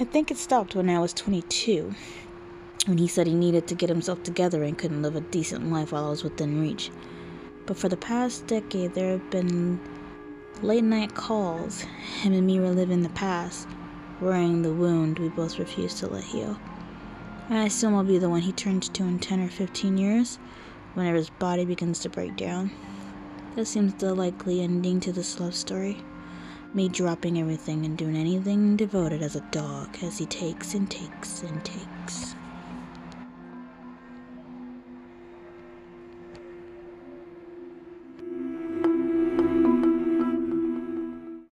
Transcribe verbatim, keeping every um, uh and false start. I think it stopped when I was twenty-two, when he said he needed to get himself together and couldn't live a decent life while I was within reach. But for the past decade, there have been late-night calls, him and me reliving the past, worrying the wound we both refused to let heal. I assume I'll be the one he turns to in ten or fifteen years, whenever his body begins to break down. That seems the likely ending to this love story. Me dropping everything and doing anything devoted as a dog as he takes and takes and takes.